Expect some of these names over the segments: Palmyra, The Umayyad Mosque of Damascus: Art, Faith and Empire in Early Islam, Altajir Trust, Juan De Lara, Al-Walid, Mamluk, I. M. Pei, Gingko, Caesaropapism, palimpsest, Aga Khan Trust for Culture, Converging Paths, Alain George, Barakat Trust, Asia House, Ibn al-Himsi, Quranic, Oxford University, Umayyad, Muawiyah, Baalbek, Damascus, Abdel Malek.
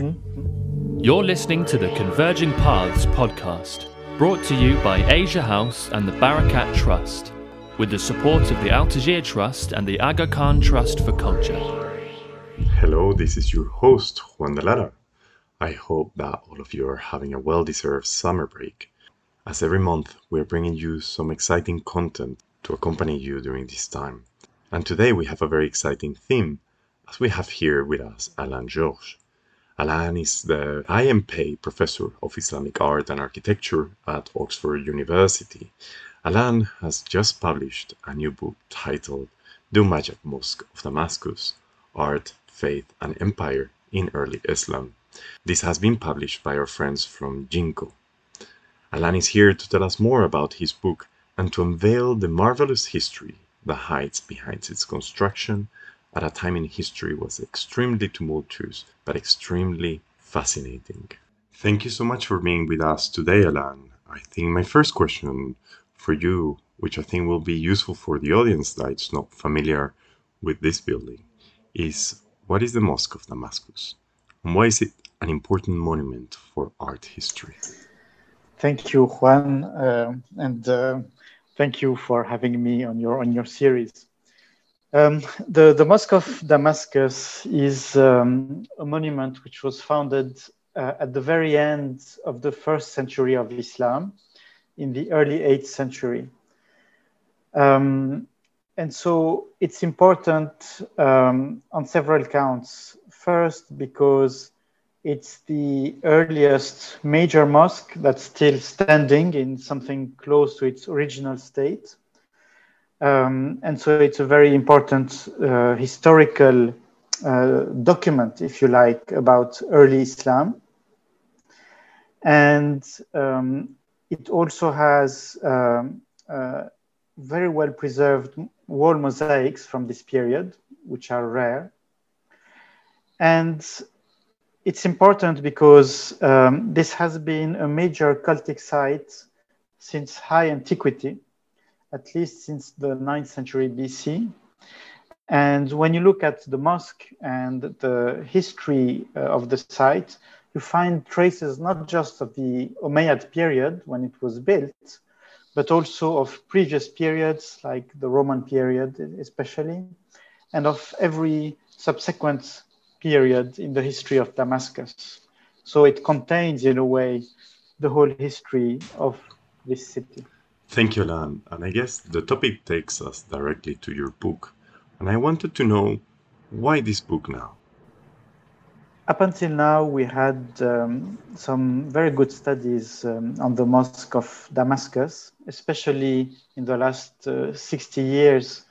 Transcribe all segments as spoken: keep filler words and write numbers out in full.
Hmm? You're listening to the Converging Paths podcast, brought to you by Asia House and the Barakat Trust, with the support of the Altajir Trust and the Aga Khan Trust for Culture. Hello, this is your host, Juan De Lara. I hope that all of you are having a well-deserved summer break. As every month, we are bringing you some exciting content to accompany you during this time. And today we have a very exciting theme, as we have here with us Alain George. Alain is the I. M. Pei Professor of Islamic Art and Architecture at Oxford University. Alain has just published a new book titled The Umayyad Mosque of Damascus: Art, Faith and Empire in Early Islam. This has been published by our friends from Gingko. Alain is here to tell us more about his book and to unveil the marvelous history that hides behind its construction at a time in history was extremely tumultuous, but extremely fascinating. Thank you so much for being with us today, Alain. I think my first question for you, which I think will be useful for the audience that is not familiar with this building, is what is the Mosque of Damascus? And why is it an important monument for art history? Thank you, Juan, uh, and uh, thank you for having me on your on your series. Um, the, the Mosque of Damascus is um, a monument which was founded uh, at the very end of the first century of Islam, in the early eighth century. Um, and so it's important um, on several counts. First, because it's the earliest major mosque that's still standing in something close to its original state. Um, and so it's a very important uh, historical uh, document, if you like, about early Islam. And um, it also has um, uh, very well preserved wall mosaics from this period, which are rare. And it's important because um, this has been a major cultic site since high antiquity, at least since the ninth century B C. And when you look at the mosque and the history of the site, you find traces not just of the Umayyad period when it was built, but also of previous periods like the Roman period especially, and of every subsequent period in the history of Damascus. So it contains, in a way, the whole history of this city. Thank you, Alain. And I guess the topic takes us directly to your book. And I wanted to know, why this book now? Up until now, we had um, some very good studies um, on the Mosque of Damascus, especially in the last uh, sixty years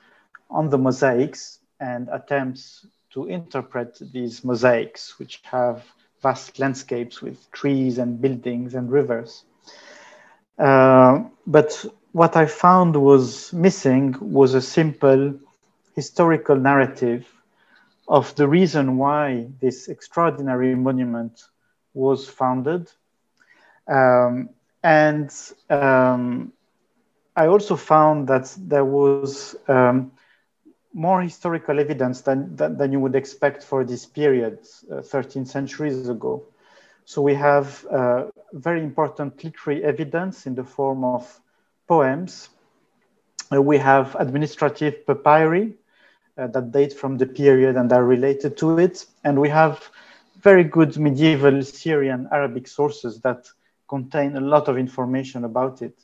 on the mosaics and attempts to interpret these mosaics, which have vast landscapes with trees and buildings and rivers. Uh, but what I found was missing was a simple historical narrative of the reason why this extraordinary monument was founded. Um, and um, I also found that there was um, more historical evidence than, than, than you would expect for this period, uh, thirteen centuries ago. So we have uh, very important literary evidence in the form of poems. Uh, we have administrative papyri uh, that date from the period and are related to it. And we have very good medieval Syrian Arabic sources that contain a lot of information about it.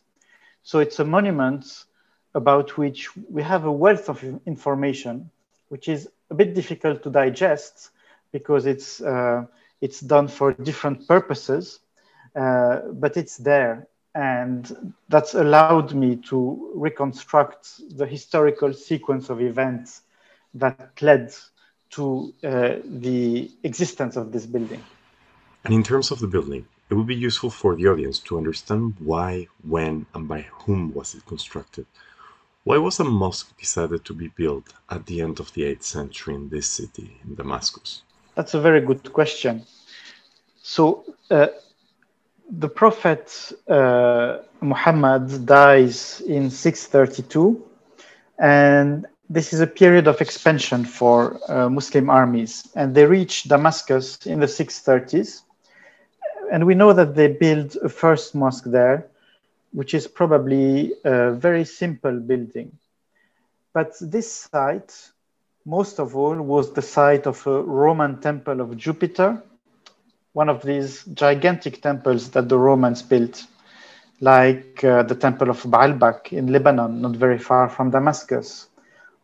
So it's a monument about which we have a wealth of information, which is a bit difficult to digest because it's uh, It's done for different purposes, uh, but it's there. And that's allowed me to reconstruct the historical sequence of events that led to uh, the existence of this building. And in terms of the building, it would be useful for the audience to understand why, when, and by whom was it constructed. Why was a mosque decided to be built at the end of the eighth century in this city, in Damascus? That's a very good question. So uh, the Prophet uh, Muhammad dies in six thirty-two, and This is a period of expansion for uh, Muslim armies, and they reached Damascus in the six thirties. And we know that they built a first mosque there, which is probably a very simple building. But this site, most of all, was the site of a Roman temple of Jupiter, one of these gigantic temples that the Romans built, like uh, the temple of Baalbek in Lebanon, not very far from Damascus,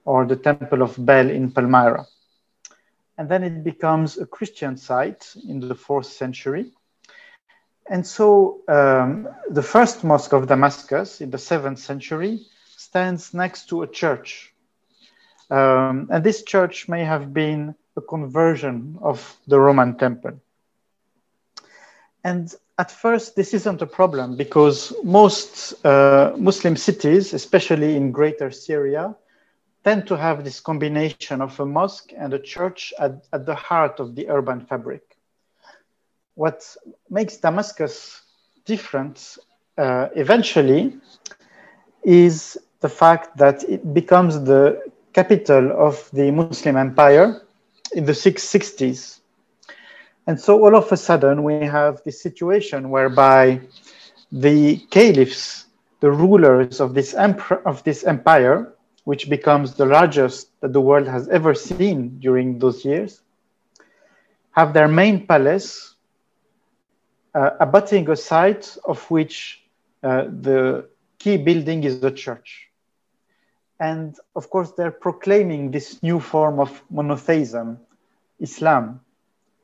or the temple of Bel in Palmyra. And then it becomes a Christian site in the fourth century. And so um, the first mosque of Damascus in the seventh century stands next to a church. Um, and this church may have been a conversion of the Roman temple. And at first, this isn't a problem because most uh, Muslim cities, especially in Greater Syria, tend to have this combination of a mosque and a church at, at the heart of the urban fabric. What makes Damascus different uh, eventually is the fact that it becomes the capital of the Muslim Empire in the six sixties. And so all of a sudden we have this situation whereby the caliphs, the rulers of this, emp- of this empire, which becomes the largest that the world has ever seen during those years, have their main palace uh, abutting a site of which uh, the key building is the church. And of course, they're proclaiming this new form of monotheism, Islam,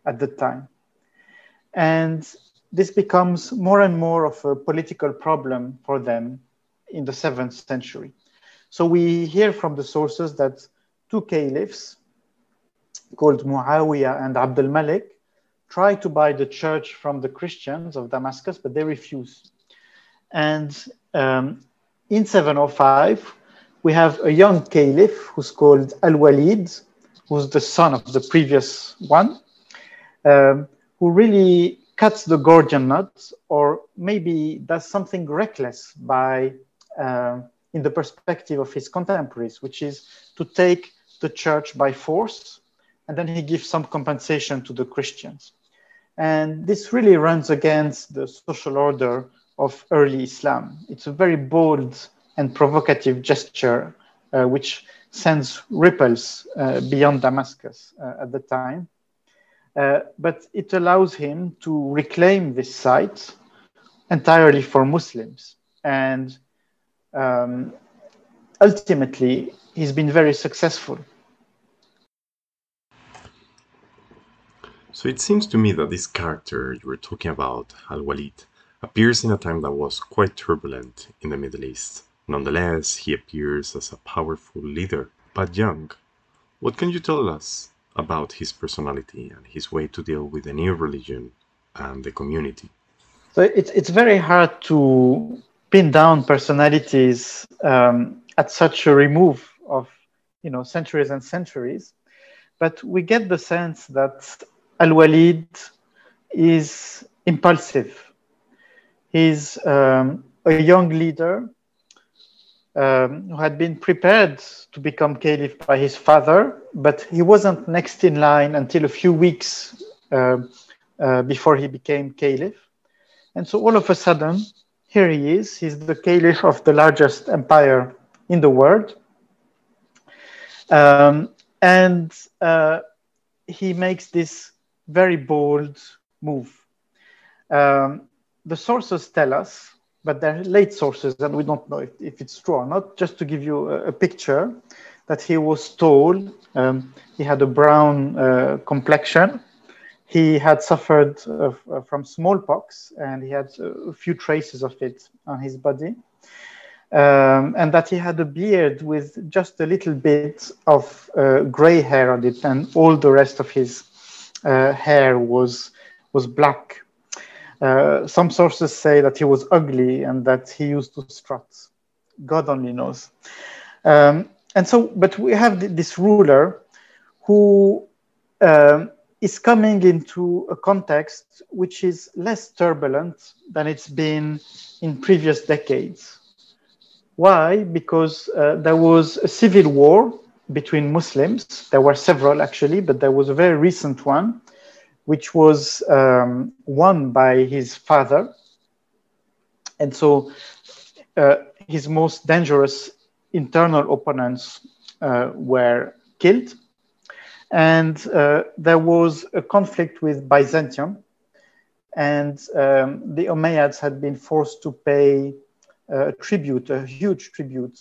at the time. And this becomes more and more of a political problem for them in the seventh century. So we hear from the sources that two caliphs called Muawiyah and Abdel Malek try to buy the church from the Christians of Damascus, but they refuse. And um, in seven oh five, we have a young caliph who's called Al-Walid, who's the son of the previous one, um, who really cuts the Gordian knot, or maybe does something reckless by... Uh, in the perspective of his contemporaries, which is to take the church by force, and then he gives some compensation to the Christians. And this really runs against the social order of early Islam. It's a very bold and provocative gesture, uh, which sends ripples uh, beyond Damascus uh, at the time. Uh, but it allows him to reclaim this site entirely for Muslims. And Um, ultimately, he's been very successful. So it seems to me that this character you were talking about, Al-Walid, appears in a time that was quite turbulent in the Middle East. Nonetheless, he appears as a powerful leader, but young. What can you tell us about his personality and his way to deal with the new religion and the community? So it, it's very hard to pin down personalities um, at such a remove of, you know, centuries and centuries. But we get the sense that Al-Walid is impulsive. He's um, a young leader um, who had been prepared to become caliph by his father, but he wasn't next in line until a few weeks uh, uh, before he became caliph. And so all of a sudden, here he is, he's the caliph of the largest empire in the world. Um, and uh, he makes this very bold move. Um, the sources tell us, but they're late sources and we don't know if, if it's true or not, just to give you a, a picture, that he was tall, um, he had a brown uh, complexion, he had suffered uh, from smallpox, and he had a few traces of it on his body, um, and that he had a beard with just a little bit of uh, gray hair on it, and all the rest of his uh, hair was, was black. Uh, some sources say that he was ugly and that he used to strut. God only knows. Um, and so, but we have this ruler who... Um, is coming into a context which is less turbulent than it's been in previous decades. Why? Because uh, there was a civil war between Muslims. There were several, actually, but there was a very recent one, which was um, won by his father. And so uh, his most dangerous internal opponents uh, were killed. And uh, there was a conflict with Byzantium. And um, the Umayyads had been forced to pay a tribute, a huge tribute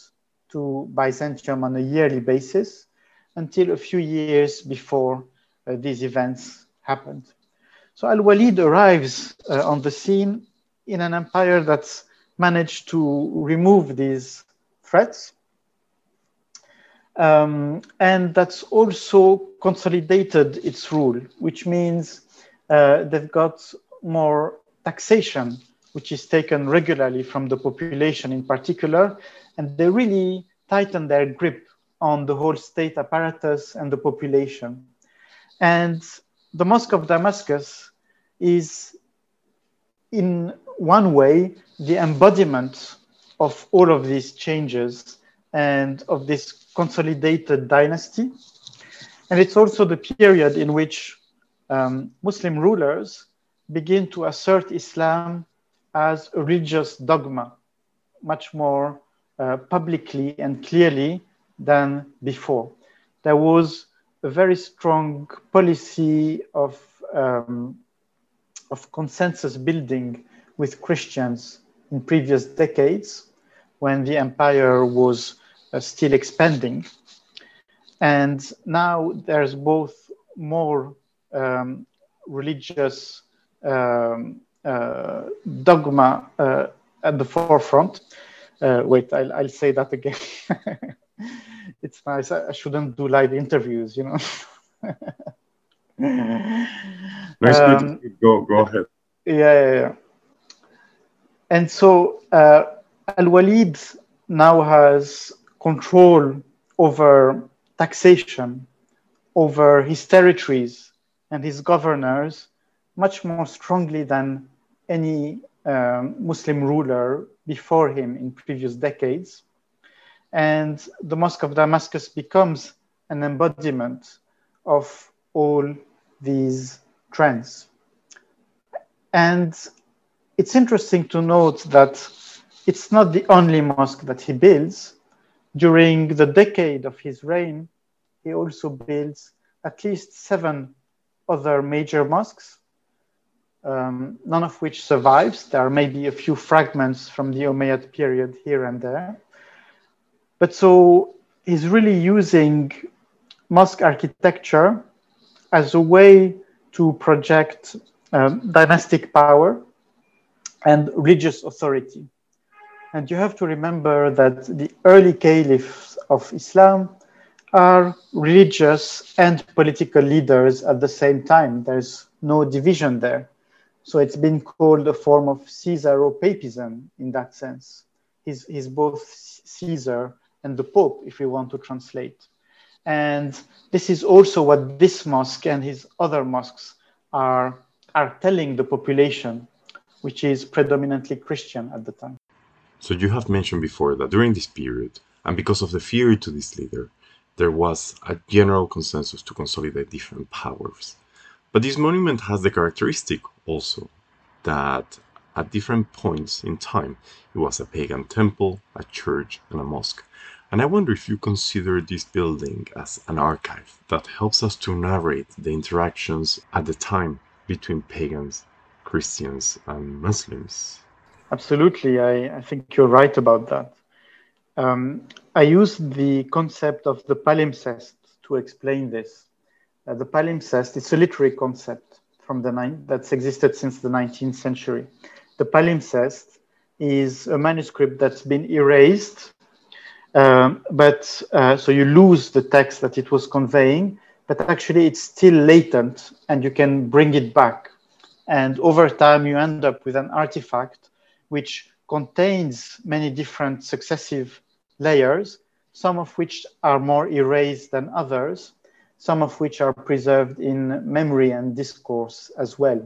to Byzantium on a yearly basis until a few years before uh, these events happened. So Al-Walid arrives uh, on the scene in an empire that's managed to remove these threats. Um, and that's also consolidated its rule, which means uh, they've got more taxation, which is taken regularly from the population in particular, and they really tighten their grip on the whole state apparatus and the population. And the Mosque of Damascus is, in one way, the embodiment of all of these changes and of this consolidated dynasty. And it's also the period in which um, Muslim rulers begin to assert Islam as a religious dogma, much more uh, publicly and clearly than before. There was a very strong policy of, um, of consensus building with Christians in previous decades, when the empire was uh, still expanding. And now there's both more um, religious Um, uh, dogma uh, at the forefront. Uh, wait, I'll, I'll say that again. It's nice. I shouldn't do live interviews, you know. Nice. um, go, go ahead. Yeah, yeah, yeah. And so uh, Al-Walid now has control over taxation, over his territories and his governors, much more strongly than any um, Muslim ruler before him in previous decades. And the Mosque of Damascus becomes an embodiment of all these trends. And it's interesting to note that it's not the only mosque that he builds. During the decade of his reign, he also builds at least seven other major mosques, Um, none of which survives. There are maybe a few fragments from the Umayyad period here and there. But so he's really using mosque architecture as a way to project um, dynastic power and religious authority. And you have to remember that the early caliphs of Islam are religious and political leaders at the same time. There's no division there. So it's been called a form of Caesaropapism in that sense. He's, he's both Caesar and the Pope, if we want to translate. And this is also what this mosque and his other mosques are, are telling the population, which is predominantly Christian at the time. So you have mentioned before that during this period, and because of the fury to this leader, there was a general consensus to consolidate different powers. But this monument has the characteristic also that at different points in time, it was a pagan temple, a church, and a mosque. And I wonder if you consider this building as an archive that helps us to narrate the interactions at the time between pagans, Christians, and Muslims. Absolutely. I, I think you're right about that. Um, I used the concept of the palimpsest to explain this. Uh, the palimpsest, it's a literary concept from the nine, that's existed since the nineteenth century. The palimpsest is a manuscript that's been erased, um, but uh, so you lose the text that it was conveying, but actually it's still latent and you can bring it back. And over time you end up with an artifact which contains many different successive layers, some of which are more erased than others, some of which are preserved in memory and discourse as well.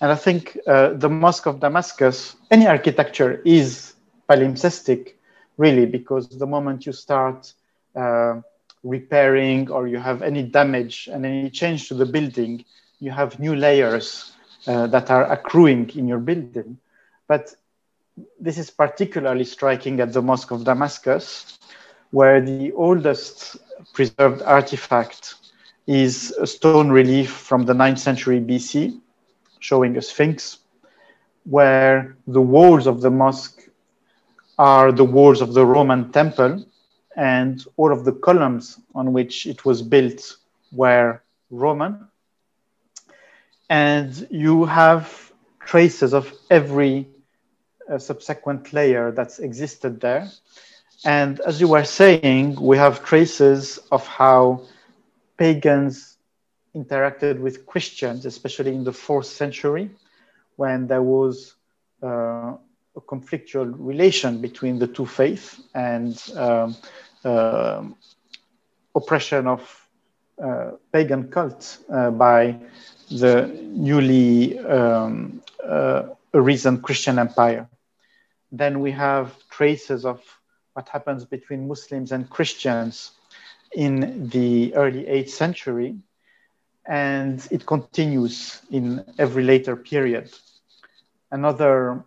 And I think uh, the Mosque of Damascus, any architecture is palimpsestic, really, because the moment you start uh, repairing or you have any damage and any change to the building, you have new layers uh, that are accruing in your building. But this is particularly striking at the Mosque of Damascus, where the oldest preserved artifact is a stone relief from the ninth century B C, showing a sphinx, where the walls of the mosque are the walls of the Roman temple, and all of the columns on which it was built were Roman. And you have traces of every uh, subsequent layer that's existed there. And as you were saying, we have traces of how pagans interacted with Christians, especially in the fourth century, when there was uh, a conflictual relation between the two faiths and um, uh, oppression of uh, pagan cults uh, by the newly um, uh, arisen Christian empire. Then we have traces of what happens between Muslims and Christians in the early eighth century, and it continues in every later period. Another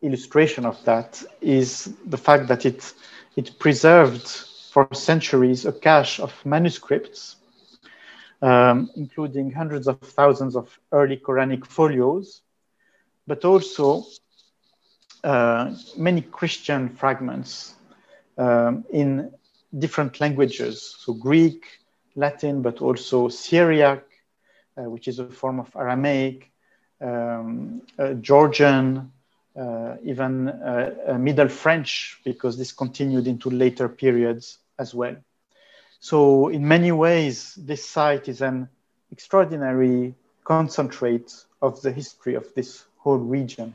illustration of that is the fact that it, it preserved for centuries a cache of manuscripts, um, including hundreds of thousands of early Quranic folios, but also uh, many Christian fragments um, in different languages, so Greek, Latin, but also Syriac, uh, which is a form of Aramaic, um, uh, Georgian, Uh, even uh, uh, Middle French, because this continued into later periods as well. So in many ways, this site is an extraordinary concentrate of the history of this whole region.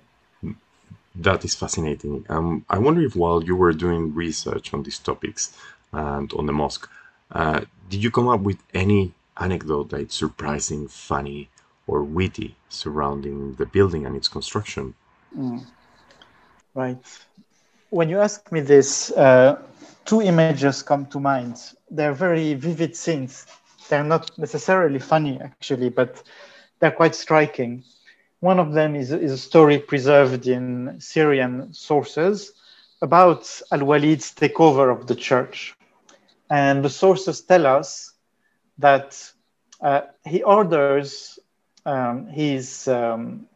That is fascinating. Um, I wonder if while you were doing research on these topics and on the mosque, uh, did you come up with any anecdote that's surprising, funny, or witty surrounding the building and its construction? Mm. Right. When you ask me this, uh, two images come to mind. They're very vivid scenes. They're not necessarily funny, actually, but they're quite striking. One of them is, is a story preserved in Syrian sources about Al-Walid's takeover of the church. And the sources tell us that uh, he orders um, his... Um,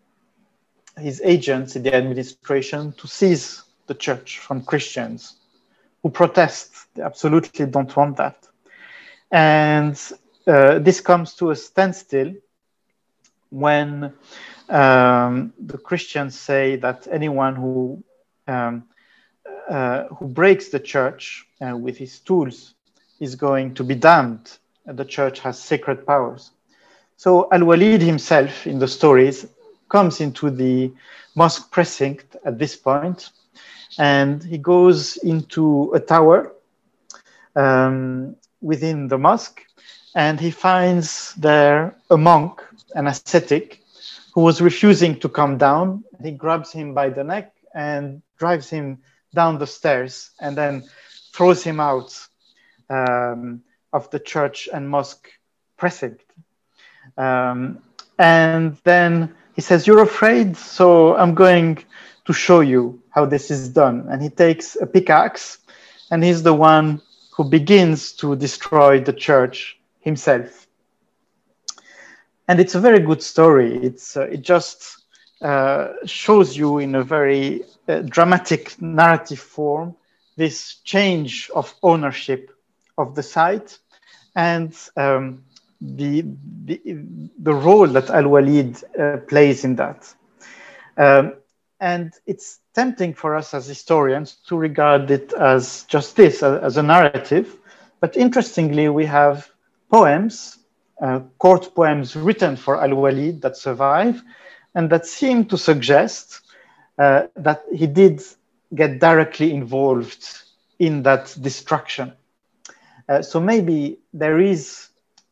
his agents in the administration to seize the church from Christians who protest. They absolutely don't want that. And uh, this comes to a standstill when um, the Christians say that anyone who um, uh, who breaks the church uh, with his tools is going to be damned. The church has sacred powers. So Al-Walid himself in the stories comes into the mosque precinct at this point, and he goes into a tower um, within the mosque, and he finds there a monk, an ascetic, who was refusing to come down. He grabs him by the neck and drives him down the stairs and then throws him out um, of the church and mosque precinct. Um, and then he says, "You're afraid, so I'm going to show you how this is done." And he takes a pickaxe, and he's the one who begins to destroy the church himself. And it's a very good story. It's uh, it just uh, shows you in a very uh, dramatic narrative form this change of ownership of the site, and Um, The, the the role that Al-Walid uh, plays in that. Um, and it's tempting for us as historians to regard it as just this, as, as a narrative. But interestingly, we have poems, uh, court poems written for Al-Walid that survive and that seem to suggest uh, that he did get directly involved in that destruction. Uh, so maybe there is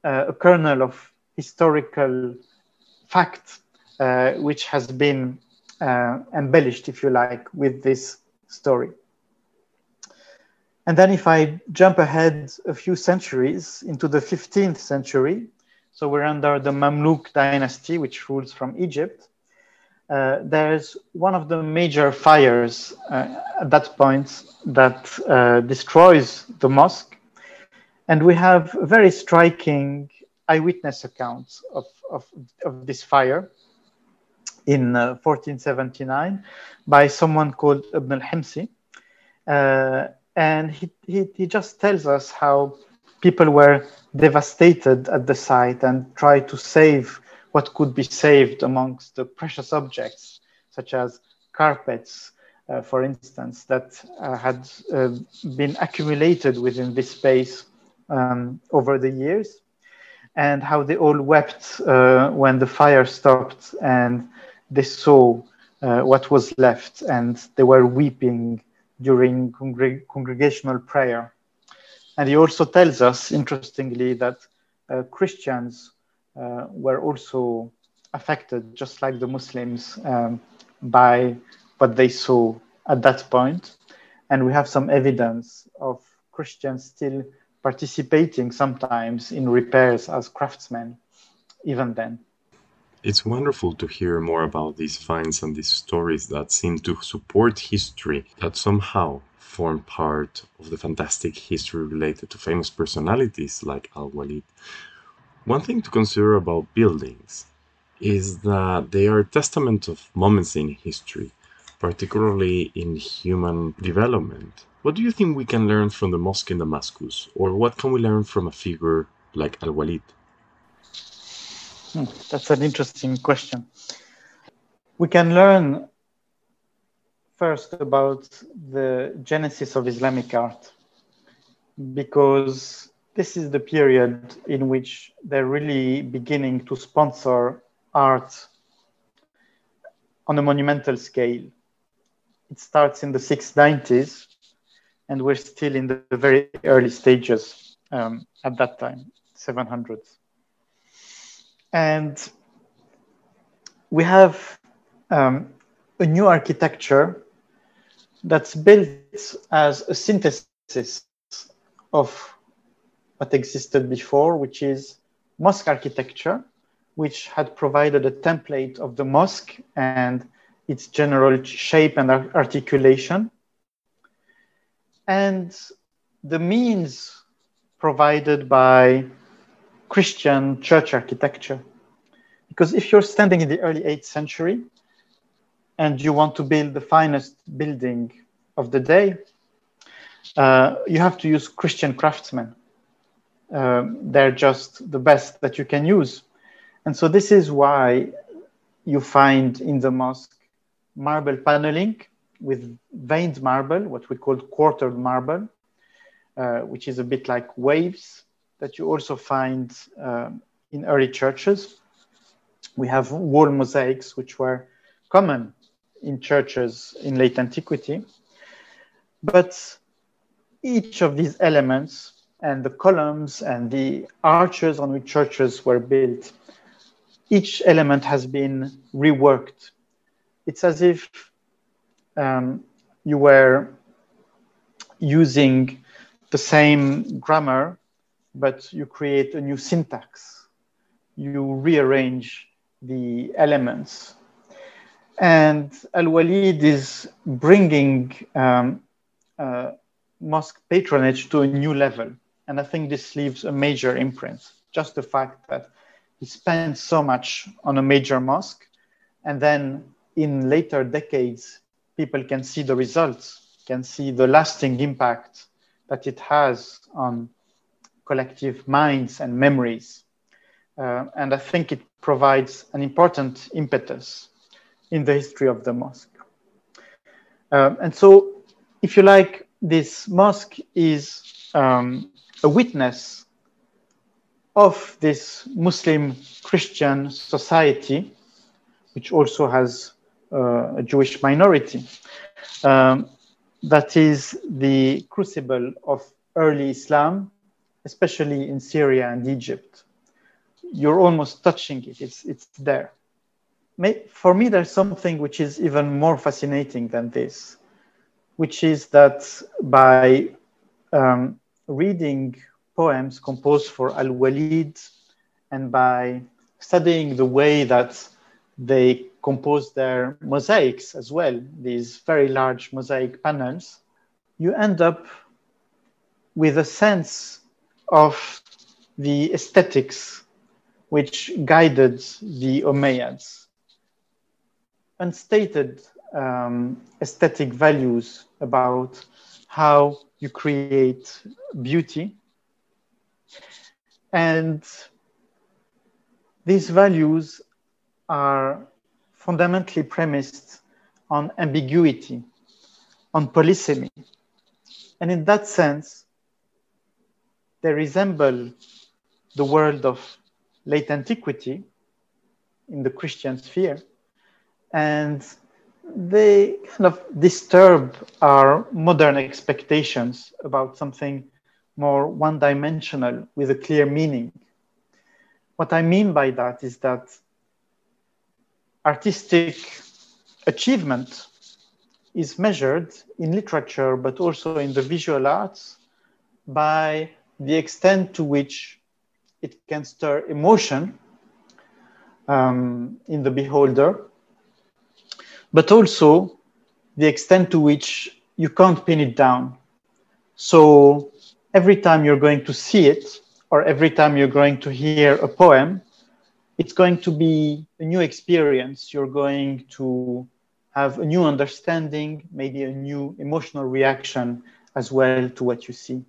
Uh, a kernel of historical fact uh, which has been uh, embellished, if you like, with this story. And then if I jump ahead a few centuries into the fifteenth century, so we're under the Mamluk dynasty, which rules from Egypt, uh, there's one of the major fires uh, at that point that uh, destroys the mosque. And we have very striking eyewitness accounts of, of, of this fire in uh, fourteen seventy-nine by someone called Ibn al-Himsi. Uh, and he, he, he just tells us how people were devastated at the site and tried to save what could be saved amongst the precious objects, such as carpets, uh, for instance, that uh, had uh, been accumulated within this space um, over the years, and how they all wept uh, when the fire stopped and they saw uh, what was left, and they were weeping during congreg- congregational prayer. And he also tells us, interestingly, that uh, Christians uh, were also affected, just like the Muslims, um, by what they saw at that point. And we have some evidence of Christians still participating sometimes in repairs as craftsmen, even then. It's wonderful to hear more about these finds and these stories that seem to support history, that somehow form part of the fantastic history related to famous personalities like Al-Walid. One thing to consider about buildings is that they are a testament of moments in history, particularly in human development. What do you think we can learn from the mosque in Damascus, or what can we learn from a figure like Al-Walid? Hmm, that's an interesting question. We can learn first about the genesis of Islamic art, because this is the period in which they're really beginning to sponsor art on a monumental scale. It starts in the six nineties, and we're still in the very early stages um, at that time, seven hundreds. And we have um, a new architecture that's built as a synthesis of what existed before, which is mosque architecture, which had provided a template of the mosque and its general shape and articulation, and the means provided by Christian church architecture. Because if you're standing in the early eighth century and you want to build the finest building of the day, uh, you have to use Christian craftsmen. Um, they're just the best that you can use. And so this is why you find in the mosque marble paneling with veined marble, what we call quartered marble, uh, which is a bit like waves that you also find um, in early churches. We have wall mosaics, which were common in churches in late antiquity. But each of these elements and the columns and the arches on which churches were built, each element has been reworked. It's as if Um, you were using the same grammar, but you create a new syntax. You rearrange the elements. And Al-Walid is bringing um, uh, mosque patronage to a new level. And I think this leaves a major imprint, just the fact that he spent so much on a major mosque, and then in later decades, people can see the results, can see the lasting impact that it has on collective minds and memories. Uh, and I think it provides an important impetus in the history of the mosque. Um, and so, if you like, this mosque is um, a witness of this Muslim-Christian society, which also has Uh, a Jewish minority, um, that is the crucible of early Islam, especially in Syria and Egypt. You're almost touching it, it's, it's there. May, for me, there's something which is even more fascinating than this, which is that by um, reading poems composed for Al-Walid and by studying the way that they compose their mosaics as well, these very large mosaic panels, you end up with a sense of the aesthetics which guided the Umayyads. Unstated um, aesthetic values about how you create beauty. And these values are fundamentally premised on ambiguity, on polysemy. And in that sense, they resemble the world of late antiquity in the Christian sphere, and they kind of disturb our modern expectations about something more one-dimensional with a clear meaning. What I mean by that is that artistic achievement is measured in literature, but also in the visual arts, by the extent to which it can stir emotion um, in the beholder, but also the extent to which you can't pin it down. So every time you're going to see it, or every time you're going to hear a poem, it's going to be a new experience. You're going to have a new understanding, maybe a new emotional reaction as well to what you see.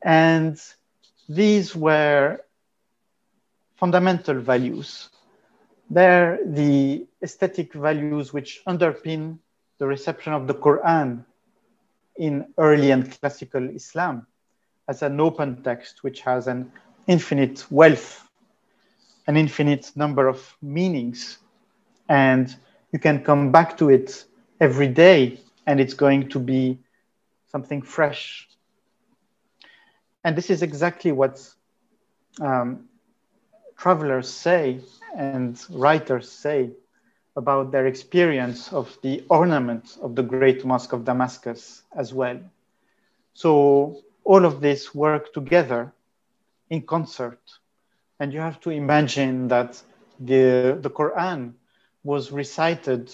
And these were fundamental values. They're the aesthetic values which underpin the reception of the Quran in early and classical Islam as an open text which has an infinite wealth, an infinite number of meanings, and you can come back to it every day, and it's going to be something fresh. And this is exactly what um, travelers say and writers say about their experience of the ornament of the Great Mosque of Damascus as well. So all of this work together in concert. And you have to imagine that the, the Quran was recited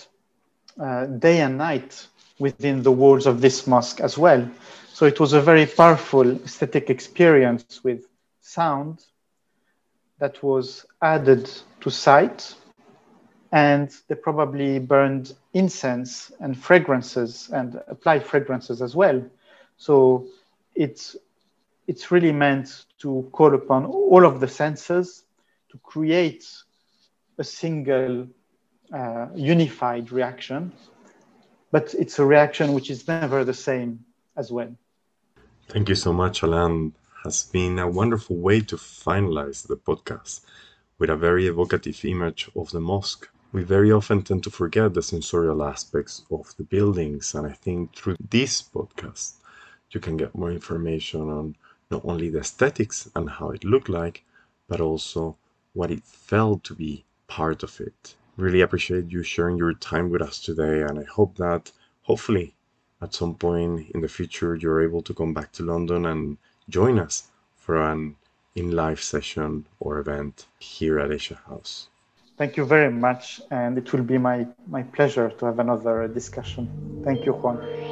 uh, day and night within the walls of this mosque as well. So it was a very powerful aesthetic experience with sound that was added to sight, and they probably burned incense and fragrances and applied fragrances as well. So it's, it's really meant to call upon all of the senses to create a single Uh, unified reaction, but it's a reaction which is never the same as well. Thank you so much, Alain. Has been a wonderful way to finalize the podcast with a very evocative image of the mosque. We very often tend to forget the sensorial aspects of the buildings, and I think through this podcast you can get more information on not only the aesthetics and how it looked like, but also what it felt to be part of it. Really appreciate you sharing your time with us today, and I hope that hopefully at some point in the future you're able to come back to London and join us for an in-life session or event here at Asia House. Thank you very much, and it will be my, my pleasure to have another discussion. Thank you, Juan.